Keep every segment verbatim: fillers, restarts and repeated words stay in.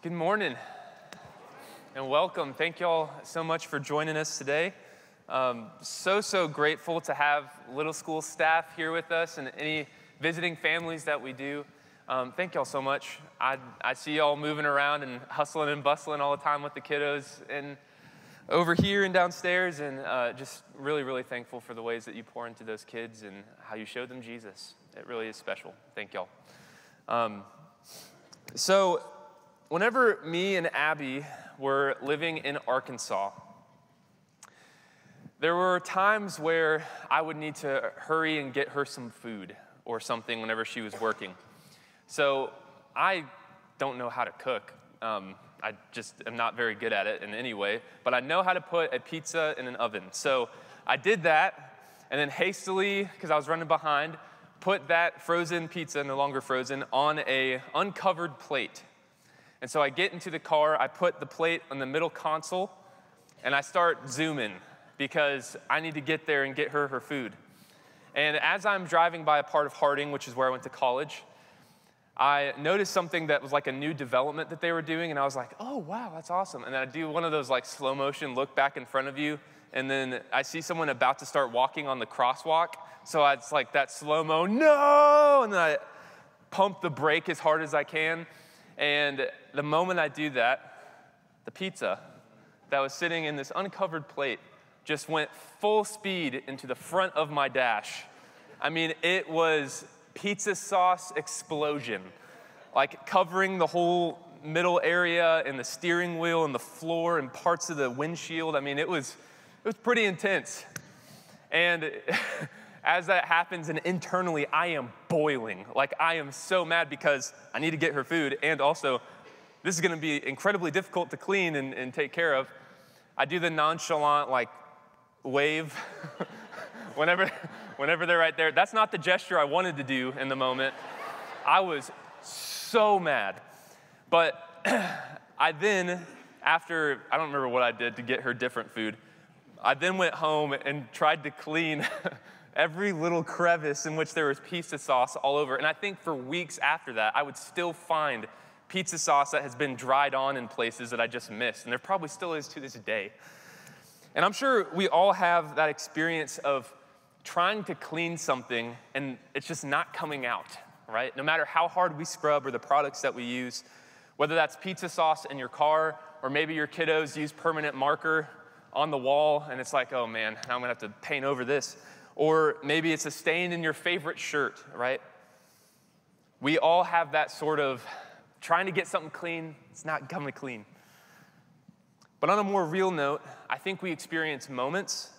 Good morning and welcome. Thank y'all so much for joining us today. Um, so, so grateful to have Little School staff here with us and any visiting families that we do. Um, thank y'all so much. I, I see y'all moving around and hustling and bustling all the time with the kiddos and over here and downstairs, and uh, just really, really thankful for the ways that you pour into those kids and how you show them Jesus. It really is special. Thank y'all. Um, so, Whenever me and Abby were living in Arkansas, there were times where I would need to hurry and get her some food or something whenever she was working. So I don't know how to cook. Um, I just am not very good at it in any way, but I know how to put a pizza in an oven. So I did that, and then hastily, because I was running behind, put that frozen pizza, no longer frozen, on an uncovered plate. And so I get into the car, I put the plate on the middle console, and I start zooming because I need to get there and get her her food. And as I'm driving by a part of Harding, which is where I went to college, I noticed something that was like a new development that they were doing, and I was like, oh, wow, that's awesome. And then I do one of those like slow motion look back in front of you, and then I see someone about to start walking on the crosswalk. So it's like that slow-mo, no! And then I pump the brake as hard as I can. And the moment I do that, the pizza that was sitting in this uncovered plate just went full speed into the front of my dash. I mean, it was pizza sauce explosion, like covering the whole middle area and the steering wheel and the floor and parts of the windshield. I mean, it was, it was pretty intense. And as that happens, and internally, I am boiling. Like, I am so mad because I need to get her food, and also, this is going to be incredibly difficult to clean and, and take care of. I do the nonchalant, like, wave whenever, whenever they're right there. That's not the gesture I wanted to do in the moment. I was so mad. But I then, after, I don't remember what I did to get her different food, I then went home and tried to clean every little crevice in which there was pizza sauce all over. And I think for weeks after that, I would still find pizza sauce that has been dried on in places that I just missed. And there probably still is to this day. And I'm sure we all have that experience of trying to clean something and it's just not coming out, right? No matter how hard we scrub or the products that we use, whether that's pizza sauce in your car or maybe your kiddos use permanent marker on the wall and it's like, oh man, now I'm gonna have to paint over this. Or maybe it's a stain in your favorite shirt, right? We all have that sort of trying to get something clean, it's not coming clean. But on a more real note, I think we experience moments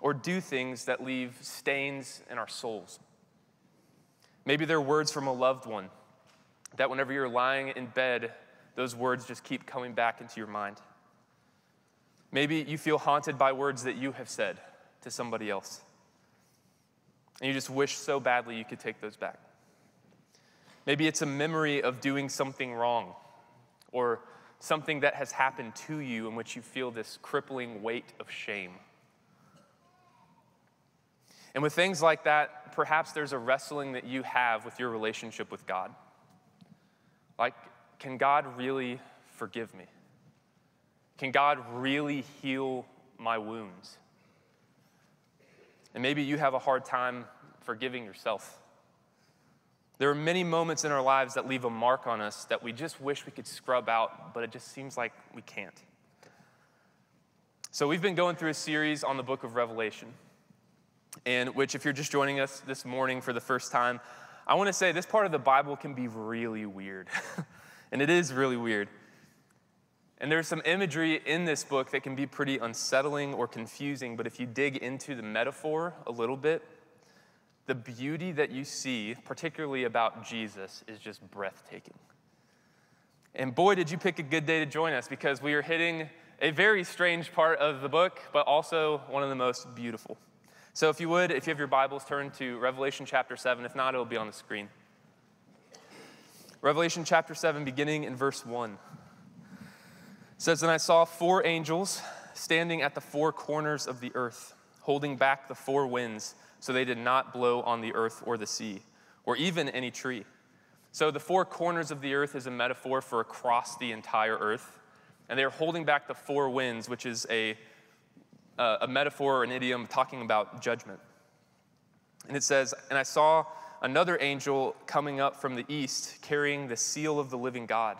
or do things that leave stains in our souls. Maybe they're words from a loved one, that whenever you're lying in bed, those words just keep coming back into your mind. Maybe you feel haunted by words that you have said to somebody else. And you just wish so badly you could take those back. Maybe it's a memory of doing something wrong or something that has happened to you in which you feel this crippling weight of shame. And with things like that, perhaps there's a wrestling that you have with your relationship with God. Like, can God really forgive me? Can God really heal my wounds? And maybe you have a hard time forgiving yourself. There are many moments in our lives that leave a mark on us that we just wish we could scrub out, but it just seems like we can't. So we've been going through a series on the book of Revelation, and which if you're just joining us this morning for the first time, I want to say this part of the Bible can be really weird, and it is really weird. And there's some imagery in this book that can be pretty unsettling or confusing, but if you dig into the metaphor a little bit, the beauty that you see, particularly about Jesus, is just breathtaking. And boy, did you pick a good day to join us, because we are hitting a very strange part of the book, but also one of the most beautiful. So if you would, if you have your Bibles, turn to Revelation chapter seven. If not, it'll be on the screen. Revelation chapter seven, beginning in verse one. It says, "And I saw four angels standing at the four corners of the earth, holding back the four winds, so they did not blow on the earth or the sea, or even any tree. So the four corners of the earth is a metaphor for across the entire earth. And they're holding back the four winds, which is a, uh, a metaphor or an idiom talking about judgment. And it says, and I saw another angel coming up from the east, carrying the seal of the living God.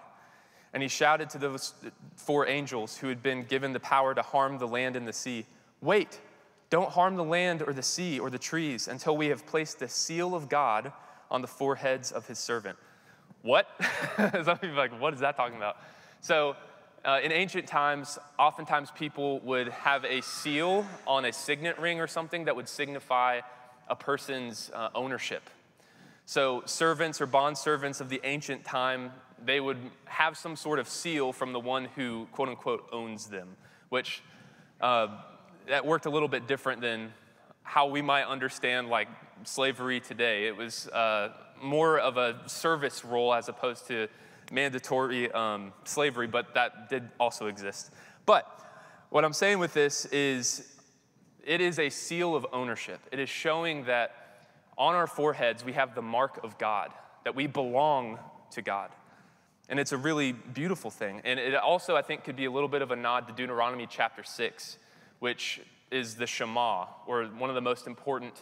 And he shouted to those four angels who had been given the power to harm the land and the sea, "Wait, don't harm the land or the sea or the trees until we have placed the seal of God on the foreheads of his servant." What? Some people are like, what is that talking about? So uh, in ancient times, oftentimes people would have a seal on a signet ring or something that would signify a person's uh, ownership. So servants or bond servants of the ancient time, they would have some sort of seal from the one who, quote unquote, owns them, which uh, that worked a little bit different than how we might understand like slavery today. It was uh, more of a service role as opposed to mandatory um, slavery, but that did also exist. But what I'm saying with this is it is a seal of ownership. It is showing that on our foreheads we have the mark of God, that we belong to God. And it's a really beautiful thing. And it also, I think, could be a little bit of a nod to Deuteronomy chapter six, which is the Shema, or one of the most important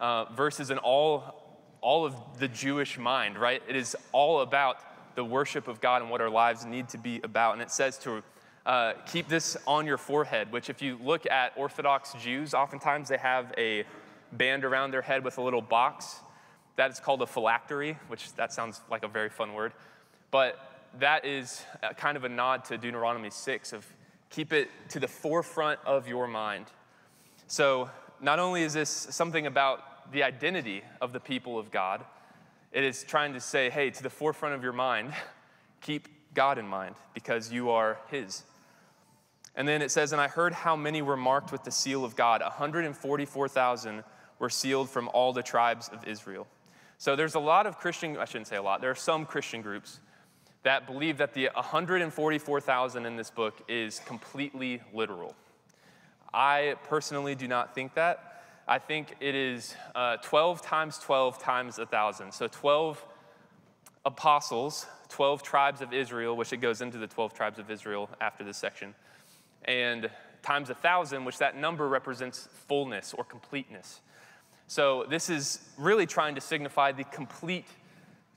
uh, verses in all, all of the Jewish mind, right? It is all about the worship of God and what our lives need to be about. And it says to uh, keep this on your forehead, which if you look at Orthodox Jews, oftentimes they have a band around their head with a little box. That is called a phylactery, which that sounds like a very fun word. But that is kind of a nod to Deuteronomy six of keep it to the forefront of your mind. So not only is this something about the identity of the people of God, it is trying to say, hey, to the forefront of your mind, keep God in mind because you are his. And then it says, and I heard how many were marked with the seal of God. one hundred forty-four thousand were sealed from all the tribes of Israel. So there's a lot of Christian, I shouldn't say a lot, there are some Christian groups that believe that the one hundred forty-four thousand in this book is completely literal. I personally do not think that. I think it is uh, twelve times twelve times one thousand. So twelve apostles, twelve tribes of Israel, which it goes into the twelve tribes of Israel after this section, and times one thousand, which that number represents fullness or completeness. So this is really trying to signify the complete,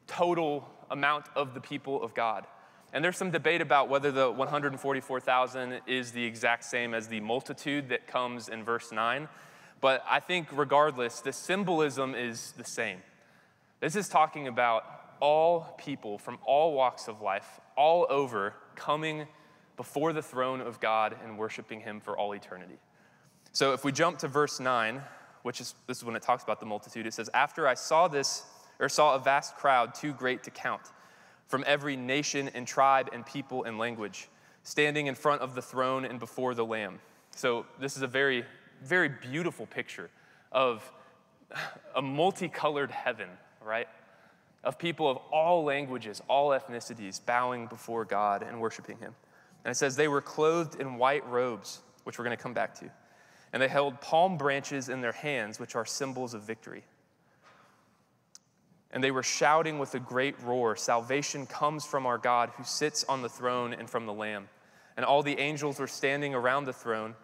total amount of the people of God. And there's some debate about whether the one hundred forty-four thousand is the exact same as the multitude that comes in verse nine. But I think regardless, the symbolism is the same. This is talking about all people from all walks of life, all over, coming before the throne of God and worshiping him for all eternity. So if we jump to verse nine, which is, this is when it talks about the multitude, it says, after I saw this, or saw a vast crowd too great to count, from every nation and tribe and people and language, standing in front of the throne and before the Lamb. So this is a very, very beautiful picture of a multicolored heaven, right? Of people of all languages, all ethnicities, bowing before God and worshiping him. And it says they were clothed in white robes, which we're gonna come back to. And they held palm branches in their hands, which are symbols of victory. And they were shouting with a great roar, salvation comes from our God who sits on the throne and from the Lamb. And all the angels were standing around the throne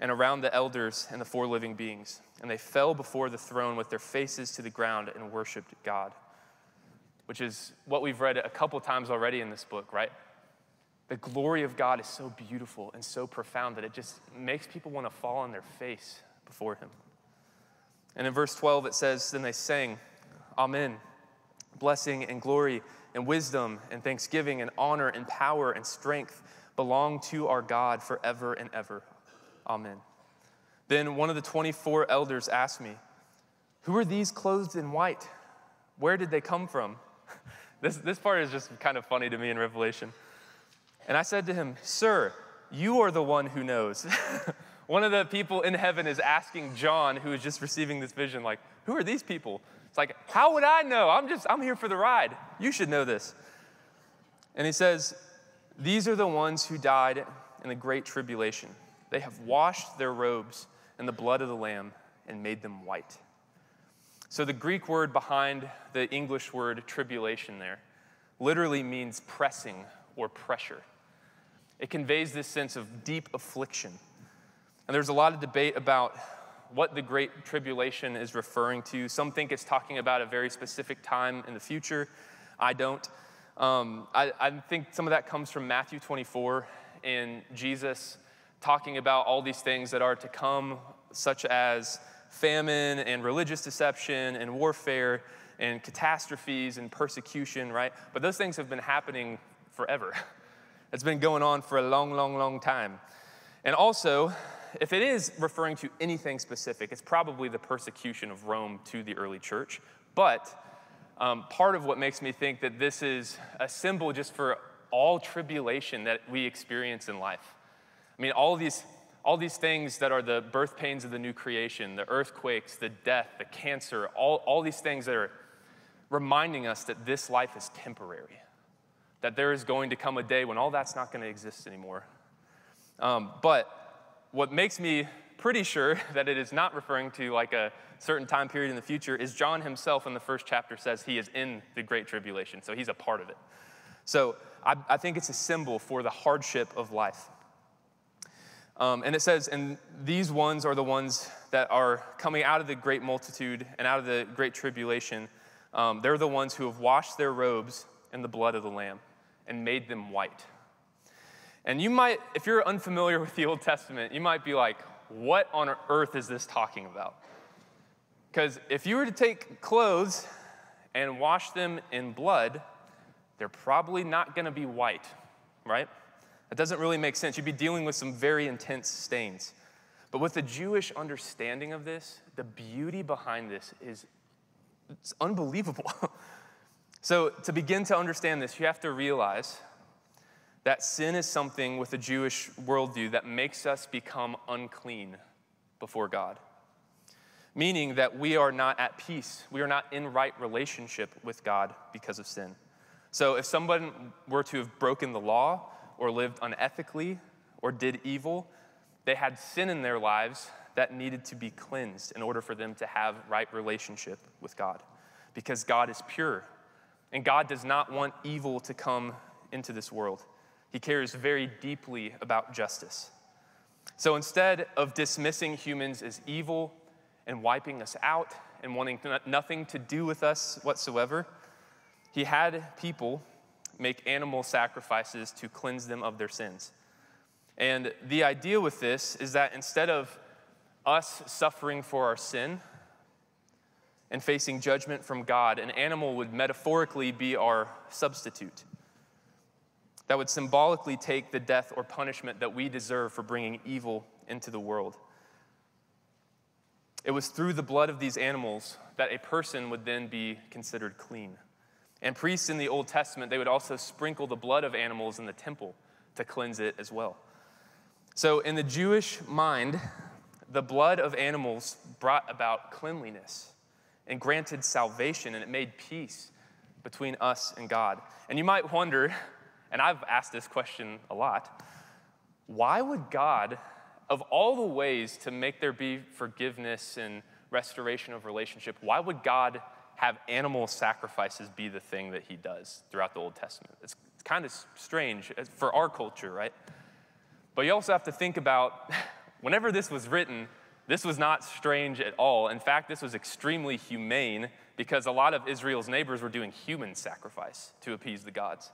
and around the elders and the four living beings. And they fell before the throne with their faces to the ground and worshiped God, which is what we've read a couple times already in this book, right? The glory of God is so beautiful and so profound that it just makes people want to fall on their face before him. And in verse twelve, it says, then they sang, Amen. Blessing and glory and wisdom and thanksgiving and honor and power and strength belong to our God forever and ever. Amen. Then one of the twenty-four elders asked me, who are these clothed in white? Where did they come from? This, this part is just kind of funny to me in Revelation. And I said to him, sir, you are the one who knows. One of the people in heaven is asking John, who is just receiving this vision, like, who are these people? It's like, how would I know? I'm just, I'm here for the ride. You should know this. And he says, these are the ones who died in the great tribulation. They have washed their robes in the blood of the Lamb and made them white. So the Greek word behind the English word tribulation there literally means pressing or pressure. It conveys this sense of deep affliction. And there's a lot of debate about what the Great Tribulation is referring to. Some think it's talking about a very specific time in the future. I don't. Um, I, I think some of that comes from Matthew twenty-four and Jesus talking about all these things that are to come, such as famine and religious deception and warfare and catastrophes and persecution, right? But those things have been happening forever. It's been going on for a long, long, long time. And also, if it is referring to anything specific, it's probably the persecution of Rome to the early church. But um, part of what makes me think that this is a symbol just for all tribulation that we experience in life. I mean, all these, all these things that are the birth pains of the new creation, the earthquakes, the death, the cancer, all, all these things that are reminding us that this life is temporary, that there is going to come a day when all that's not going to exist anymore. Um, but what makes me pretty sure that it is not referring to like a certain time period in the future is John himself in the first chapter says he is in the Great Tribulation, so he's a part of it. So I, I think it's a symbol for the hardship of life. Um, and it says, and these ones are the ones that are coming out of the great multitude and out of the Great Tribulation. Um, they're the ones who have washed their robes in the blood of the Lamb and made them white. And you might, if you're unfamiliar with the Old Testament, you might be like, what on earth is this talking about? Because if you were to take clothes and wash them in blood, they're probably not going to be white, right? That doesn't really make sense. You'd be dealing with some very intense stains. But with the Jewish understanding of this, the beauty behind this is it's unbelievable. So to begin to understand this, you have to realize that sin is something with the Jewish worldview that makes us become unclean before God, meaning that we are not at peace. We are not in right relationship with God because of sin. So if someone were to have broken the law or lived unethically or did evil, they had sin in their lives that needed to be cleansed in order for them to have right relationship with God, because God is pure and God does not want evil to come into this world. He cares very deeply about justice. So instead of dismissing humans as evil and wiping us out and wanting nothing to do with us whatsoever, he had people make animal sacrifices to cleanse them of their sins. And the idea with this is that instead of us suffering for our sin and facing judgment from God, an animal would metaphorically be our substitute that would symbolically take the death or punishment that we deserve for bringing evil into the world. It was through the blood of these animals that a person would then be considered clean. And priests in the Old Testament, they would also sprinkle the blood of animals in the temple to cleanse it as well. So in the Jewish mind, the blood of animals brought about cleanliness and granted salvation, and it made peace between us and God. And you might wonder, and I've asked this question a lot, why would God, of all the ways to make there be forgiveness and restoration of relationship, why would God have animal sacrifices be the thing that he does throughout the Old Testament? It's, it's kind of strange for our culture, right? But you also have to think about, whenever this was written, this was not strange at all. In fact, this was extremely humane because a lot of Israel's neighbors were doing human sacrifice to appease the gods.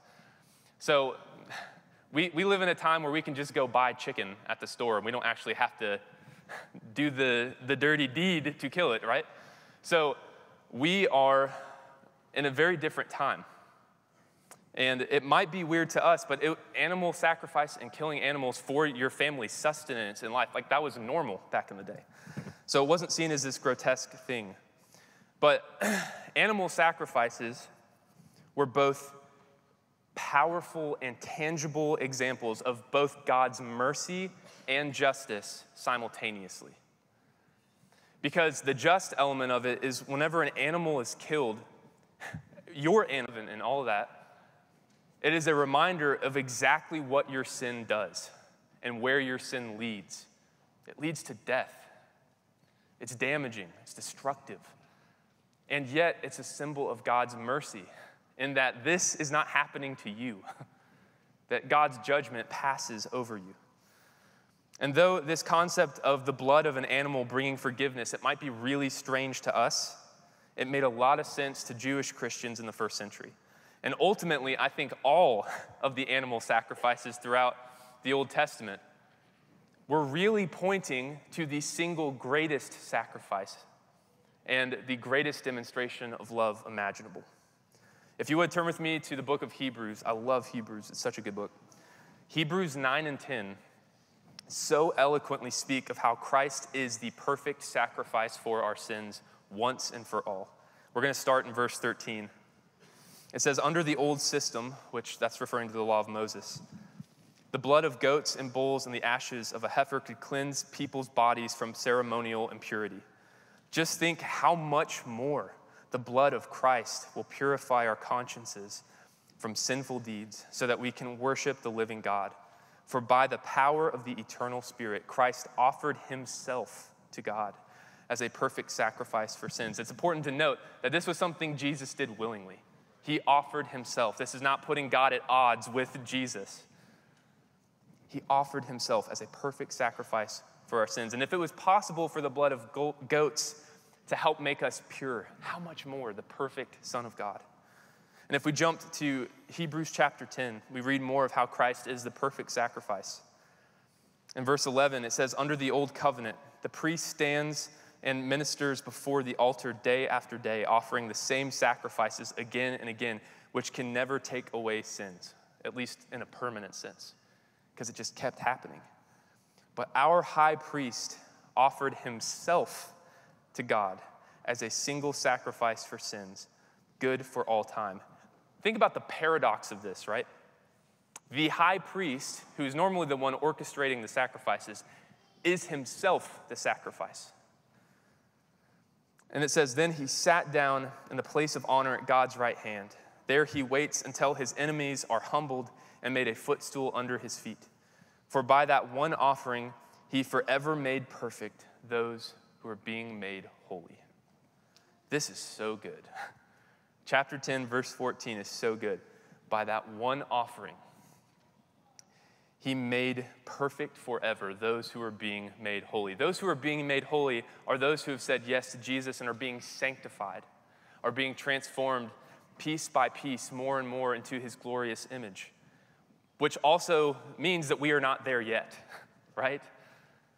So we, we live in a time where we can just go buy chicken at the store and we don't actually have to do the, the dirty deed to kill it, right? So we are in a very different time. And it might be weird to us, but it, animal sacrifice and killing animals for your family's sustenance in life, like that was normal back in the day. So it wasn't seen as this grotesque thing. But animal sacrifices were both powerful and tangible examples of both God's mercy and justice simultaneously. Because the just element of it is whenever an animal is killed, your animal and all of that, it is a reminder of exactly what your sin does and where your sin leads. It leads to death. It's damaging. It's destructive. And yet it's a symbol of God's mercy in that this is not happening to you, that God's judgment passes over you. And though this concept of the blood of an animal bringing forgiveness, it might be really strange to us, it made a lot of sense to Jewish Christians in the first century. And ultimately, I think all of the animal sacrifices throughout the Old Testament were really pointing to the single greatest sacrifice and the greatest demonstration of love imaginable. If you would, turn with me to the book of Hebrews. I love Hebrews. It's such a good book. Hebrews nine and ten so eloquently speak of how Christ is the perfect sacrifice for our sins once and for all. We're going to start in verse thirteen. It says, under the old system, which that's referring to the law of Moses, the blood of goats and bulls and the ashes of a heifer could cleanse people's bodies from ceremonial impurity. Just think how much more the blood of Christ will purify our consciences from sinful deeds so that we can worship the living God. For by the power of the eternal Spirit, Christ offered himself to God as a perfect sacrifice for sins. It's important to note that this was something Jesus did willingly. He offered himself. This is not putting God at odds with Jesus. He offered himself as a perfect sacrifice for our sins. And if it was possible for the blood of goats to help make us pure, how much more the perfect Son of God? And if we jumped to Hebrews chapter ten, we read more of how Christ is the perfect sacrifice. In verse eleven, it says, under the old covenant, the priest stands and ministers before the altar day after day, offering the same sacrifices again and again, which can never take away sins, at least in a permanent sense, because it just kept happening. But our high priest offered himself to God as a single sacrifice for sins, good for all time. Think about the paradox of this, right? The high priest, who is normally the one orchestrating the sacrifices, is himself the sacrifice. And it says, then he sat down in the place of honor at God's right hand. There he waits until his enemies are humbled and made a footstool under his feet. For by that one offering, he forever made perfect those who are being made holy. This is so good. Chapter ten, verse fourteen is so good. By that one offering, he made perfect forever those who are being made holy. Those who are being made holy are those who have said yes to Jesus and are being sanctified, are being transformed piece by piece more and more into his glorious image, which also means that we are not there yet, right?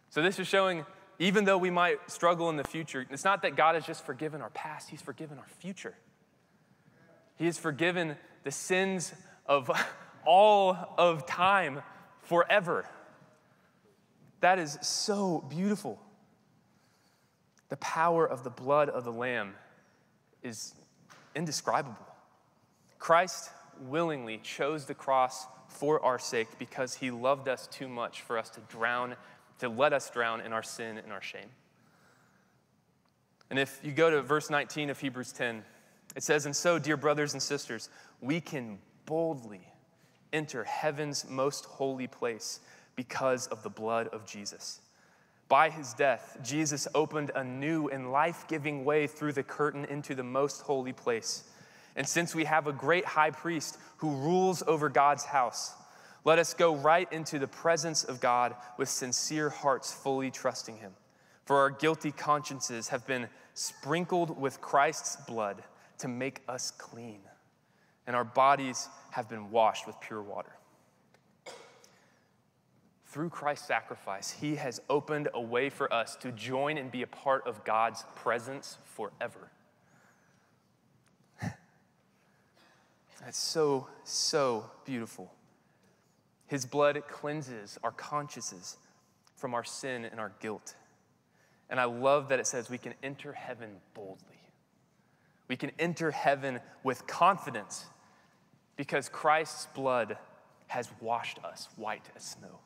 So this is showing, even though we might struggle in the future, it's not that God has just forgiven our past, he's forgiven our future. He has forgiven the sins of all of time forever. That is so beautiful. The power of the blood of the Lamb is indescribable. Christ willingly chose the cross for our sake because he loved us too much for us to drown, to let us drown in our sin and our shame. And if you go to verse nineteen of Hebrews ten, it says, and so, dear brothers and sisters, we can boldly enter heaven's most holy place because of the blood of Jesus. By his death, Jesus opened a new and life-giving way through the curtain into the most holy place. And since we have a great high priest who rules over God's house, let us go right into the presence of God with sincere hearts, fully trusting him. For our guilty consciences have been sprinkled with Christ's blood to make us clean, and our bodies have been washed with pure water. Through Christ's sacrifice, he has opened a way for us to join and be a part of God's presence forever. That's so, so beautiful. His blood cleanses our consciences from our sin and our guilt. And I love that it says we can enter heaven boldly. We can enter heaven with confidence because Christ's blood has washed us white as snow.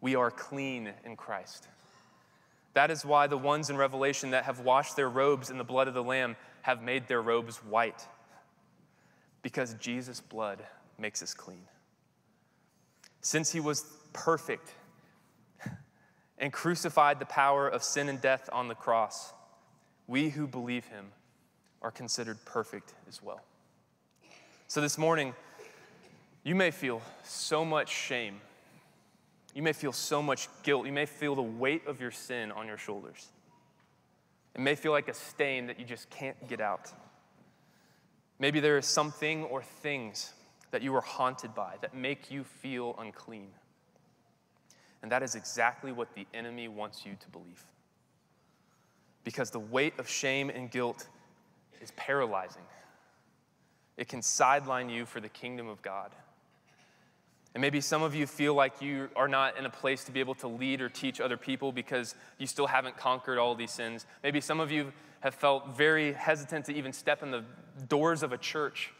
We are clean in Christ. That is why the ones in Revelation that have washed their robes in the blood of the Lamb have made their robes white, because Jesus' blood makes us clean. Since he was perfect and crucified the power of sin and death on the cross, we who believe him are considered perfect as well. So this morning, you may feel so much shame. You may feel so much guilt. You may feel the weight of your sin on your shoulders. It may feel like a stain that you just can't get out. Maybe there is something or things that you are haunted by that make you feel unclean. And that is exactly what the enemy wants you to believe. Because the weight of shame and guilt is paralyzing. It can sideline you for the kingdom of God. And maybe some of you feel like you are not in a place to be able to lead or teach other people because you still haven't conquered all these sins. Maybe some of you have felt very hesitant to even step in the doors of a church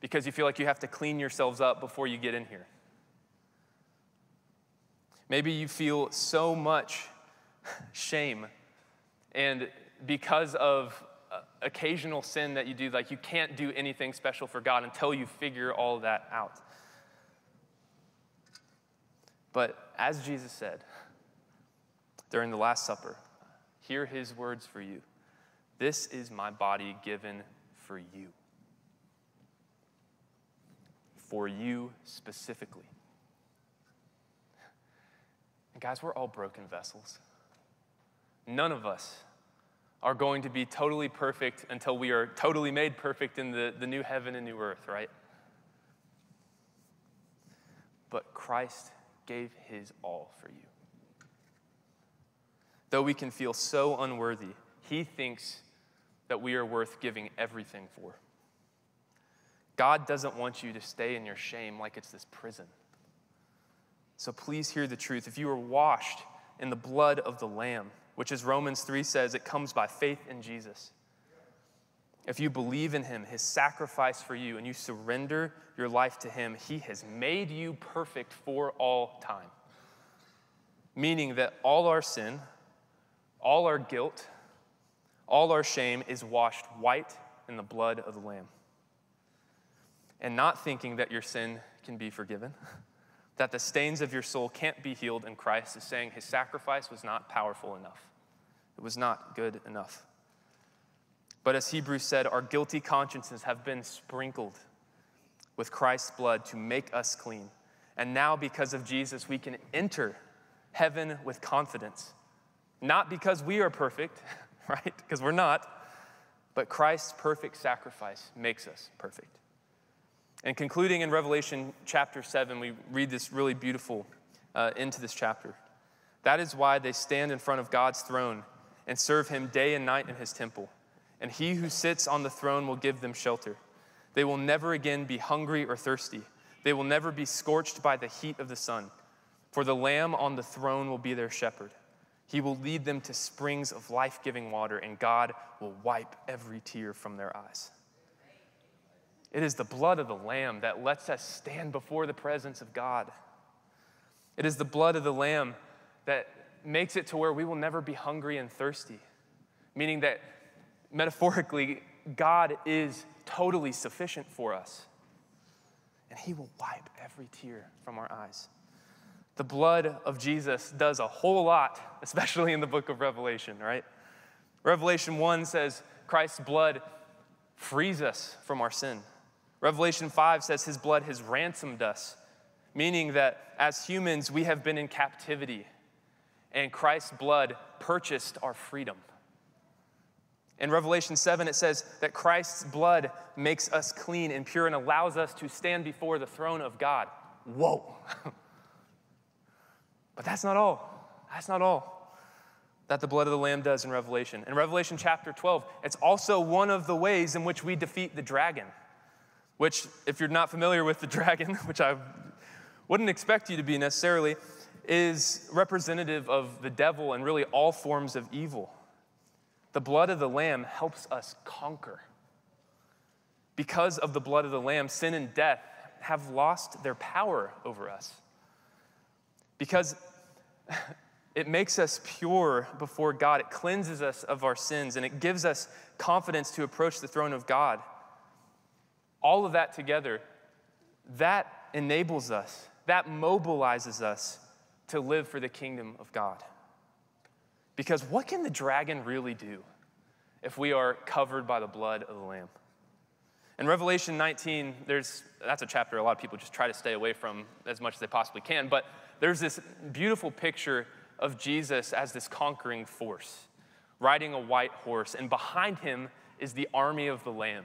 because you feel like you have to clean yourselves up before you get in here. Maybe you feel so much shame, and because of occasional sin that you do, like you can't do anything special for God until you figure all that out. But as Jesus said during the Last Supper, hear his words for you. This is my body given for you. For you specifically. And guys, we're all broken vessels. None of us are going to be totally perfect until we are totally made perfect in the, the new heaven and new earth, right? But Christ gave his all for you. Though we can feel so unworthy, he thinks that we are worth giving everything for. God doesn't want you to stay in your shame like it's this prison. So please hear the truth. If you are washed in the blood of the Lamb, which is Romans three says, it comes by faith in Jesus. If you believe in him, his sacrifice for you, and you surrender your life to him, he has made you perfect for all time. Meaning that all our sin, all our guilt, all our shame is washed white in the blood of the Lamb. And not thinking that your sin can be forgiven, that the stains of your soul can't be healed, and Christ is saying his sacrifice was not powerful enough. It was not good enough. But as Hebrews said, our guilty consciences have been sprinkled with Christ's blood to make us clean. And now because of Jesus, we can enter heaven with confidence. Not because we are perfect, right? Because we're not. But Christ's perfect sacrifice makes us perfect. And concluding in Revelation chapter seven, we read this really beautiful uh, into this chapter. That is why they stand in front of God's throne and serve him day and night in his temple. And he who sits on the throne will give them shelter. They will never again be hungry or thirsty. They will never be scorched by the heat of the sun. For the Lamb on the throne will be their shepherd. He will lead them to springs of life-giving water, and God will wipe every tear from their eyes. It is the blood of the Lamb that lets us stand before the presence of God. It is the blood of the Lamb that makes it to where we will never be hungry and thirsty, meaning that metaphorically, God is totally sufficient for us, and he will wipe every tear from our eyes. The blood of Jesus does a whole lot, especially in the book of Revelation, right? Revelation one says Christ's blood frees us from our sin. Revelation five says his blood has ransomed us, meaning that as humans, we have been in captivity, and Christ's blood purchased our freedom. In Revelation seven, it says that Christ's blood makes us clean and pure and allows us to stand before the throne of God. Whoa. But that's not all. That's not all that the blood of the Lamb does in Revelation. In Revelation chapter twelve, it's also one of the ways in which we defeat the dragon, which, if you're not familiar with the dragon, which I wouldn't expect you to be necessarily, is representative of the devil and really all forms of evil. The blood of the Lamb helps us conquer. Because of the blood of the Lamb, sin and death have lost their power over us. Because it makes us pure before God, it cleanses us of our sins, and it gives us confidence to approach the throne of God. All of that together, that enables us, that mobilizes us to live for the kingdom of God. Because what can the dragon really do if we are covered by the blood of the Lamb. In Revelation nineteen, there's, that's a chapter a lot of people just try to stay away from as much as they possibly can, but there's this beautiful picture of Jesus as this conquering force, riding a white horse, and behind him is the army of the Lamb,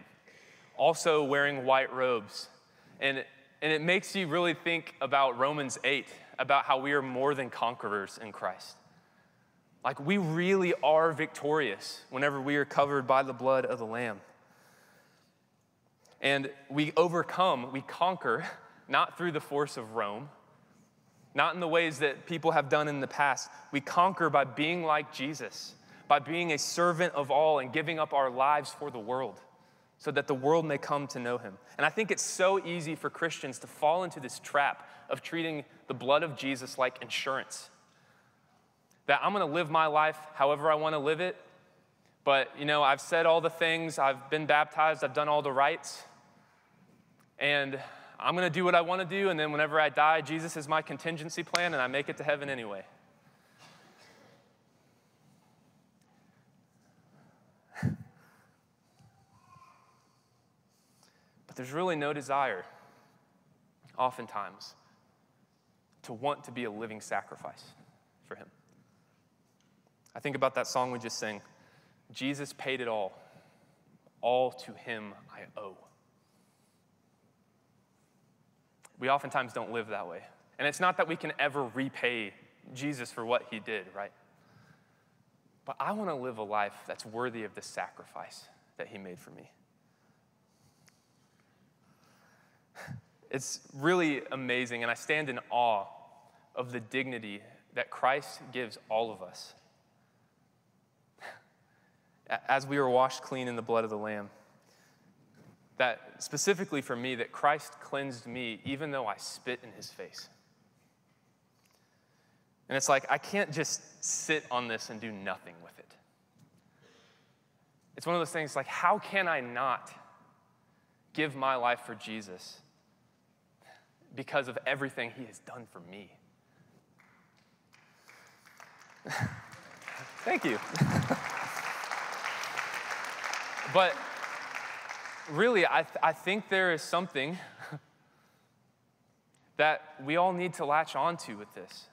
also wearing white robes. And, and it makes you really think about Romans eight, about how we are more than conquerors in Christ. Like, we really are victorious whenever we are covered by the blood of the Lamb. And we overcome, we conquer, not through the force of Rome, not in the ways that people have done in the past. We conquer by being like Jesus, by being a servant of all and giving up our lives for the world so that the world may come to know him. And I think it's so easy for Christians to fall into this trap of treating the blood of Jesus like insurance. That I'm gonna live my life however I wanna live it, but you know, I've said all the things, I've been baptized, I've done all the rites, and I'm gonna do what I wanna do, and then whenever I die, Jesus is my contingency plan and I make it to heaven anyway. But there's really no desire, oftentimes, to want to be a living sacrifice for him. I think about that song we just sang, Jesus paid it all, all to him I owe. We oftentimes don't live that way. And it's not that we can ever repay Jesus for what he did, right? But I wanna live a life that's worthy of the sacrifice that he made for me. It's really amazing, and I stand in awe of the dignity that Christ gives all of us as we are washed clean in the blood of the Lamb. That specifically for me, that Christ cleansed me even though I spit in his face. And it's like, I can't just sit on this and do nothing with it. It's one of those things like, how can I not give my life for Jesus because of everything he has done for me? Thank you. But really, I, th I think there is something that we all need to latch onto with this.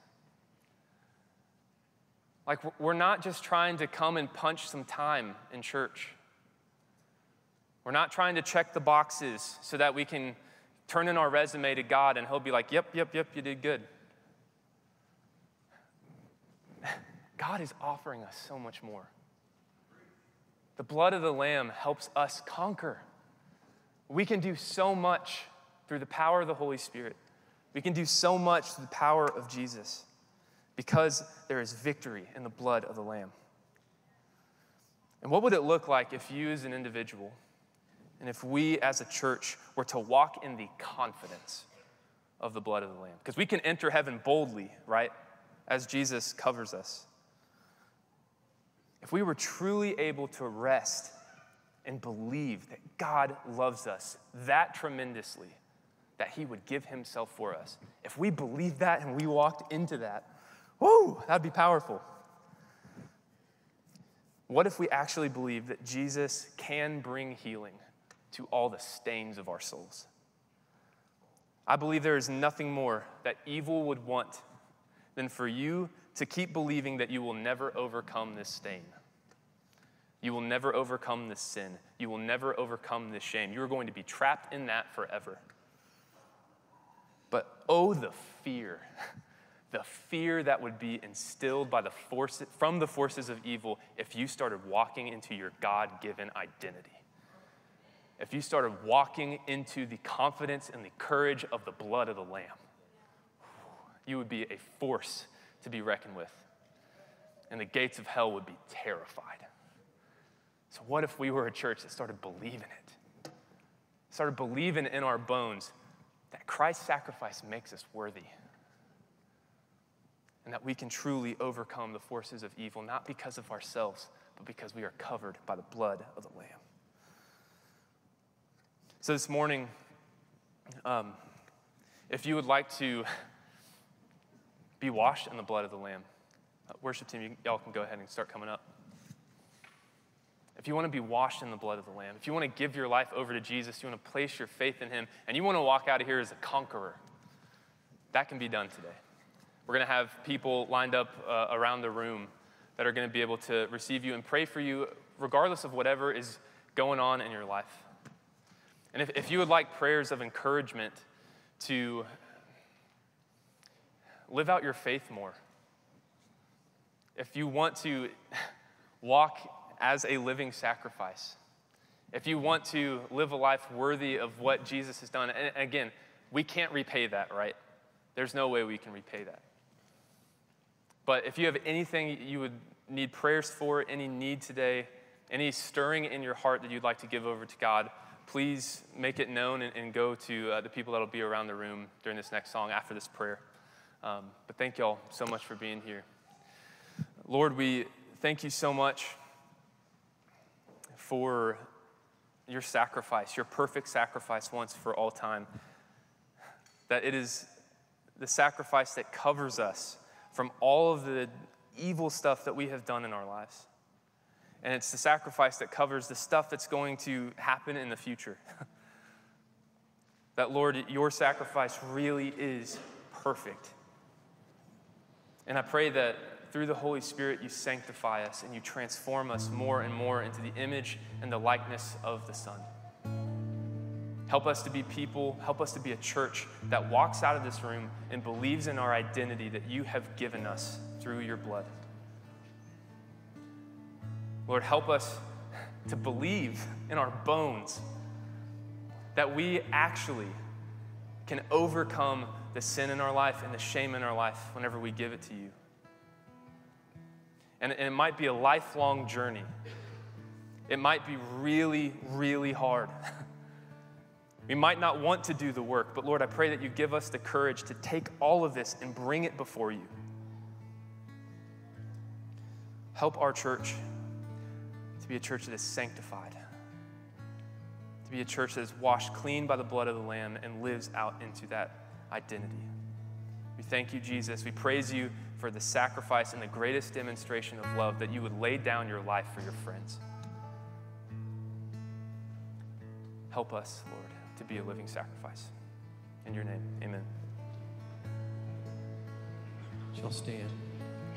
Like, we're not just trying to come and punch some time in church. We're not trying to check the boxes so that we can turn in our resume to God and he'll be like, yep, yep, yep, you did good. God is offering us so much more. The blood of the Lamb helps us conquer. We can do so much through the power of the Holy Spirit. We can do so much through the power of Jesus because there is victory in the blood of the Lamb. And what would it look like if you as an individual and if we as a church were to walk in the confidence of the blood of the Lamb? Because we can enter heaven boldly, right, as Jesus covers us. If we were truly able to rest and believe that God loves us that tremendously, that he would give himself for us, if we believed that and we walked into that, whoo, that'd be powerful. What if we actually believe that Jesus can bring healing to all the stains of our souls? I believe there is nothing more that evil would want than for you to keep believing that you will never overcome this stain. You will never overcome this sin. You will never overcome this shame. You are going to be trapped in that forever. But oh, the fear, the fear that would be instilled by the force, from the forces of evil if you started walking into your God-given identity. If you started walking into the confidence and the courage of the blood of the Lamb, you would be a force to be reckoned with, and the gates of hell would be terrified. So what if we were a church that started believing it, started believing in our bones that Christ's sacrifice makes us worthy, and that we can truly overcome the forces of evil, not because of ourselves, but because we are covered by the blood of the Lamb. So this morning, um, if you would like to be washed in the blood of the Lamb. Uh, worship team, y'all can go ahead and start coming up. if you want to be washed in the blood of the Lamb, if you want to give your life over to Jesus, you want to place your faith in him, and you want to walk out of here as a conqueror, that can be done today. We're going to have people lined up uh, around the room that are going to be able to receive you and pray for you regardless of whatever is going on in your life. And if, if you would like prayers of encouragement to live out your faith more, if you want to walk as a living sacrifice, if you want to live a life worthy of what Jesus has done, and again, we can't repay that, right? There's no way we can repay that. But if you have anything you would need prayers for, any need today, any stirring in your heart that you'd like to give over to God, please make it known and, and go to uh, the people that'll be around the room during this next song after this prayer. Um, but thank y'all so much for being here. Lord, we thank you so much for your sacrifice, your perfect sacrifice once for all time, that it is the sacrifice that covers us from all of the evil stuff that we have done in our lives. And it's the sacrifice that covers the stuff that's going to happen in the future. That, Lord, your sacrifice really is perfect. And I pray that through the Holy Spirit, you sanctify us and you transform us more and more into the image and the likeness of the Son. Help us to be people, help us to be a church that walks out of this room and believes in our identity that you have given us through your blood. Lord, help us to believe in our bones that we actually can overcome the sin in our life and the shame in our life whenever we give it to you. And it might be a lifelong journey. It might be really, really hard. We might not want to do the work, but Lord, I pray that you give us the courage to take all of this and bring it before you. Help our church to be a church that is sanctified, to be a church that is washed clean by the blood of the Lamb and lives out into that identity. We thank you, Jesus. We praise you for the sacrifice and the greatest demonstration of love, that you would lay down your life for your friends. Help us, Lord, to be a living sacrifice. In your name, amen. Shall stand.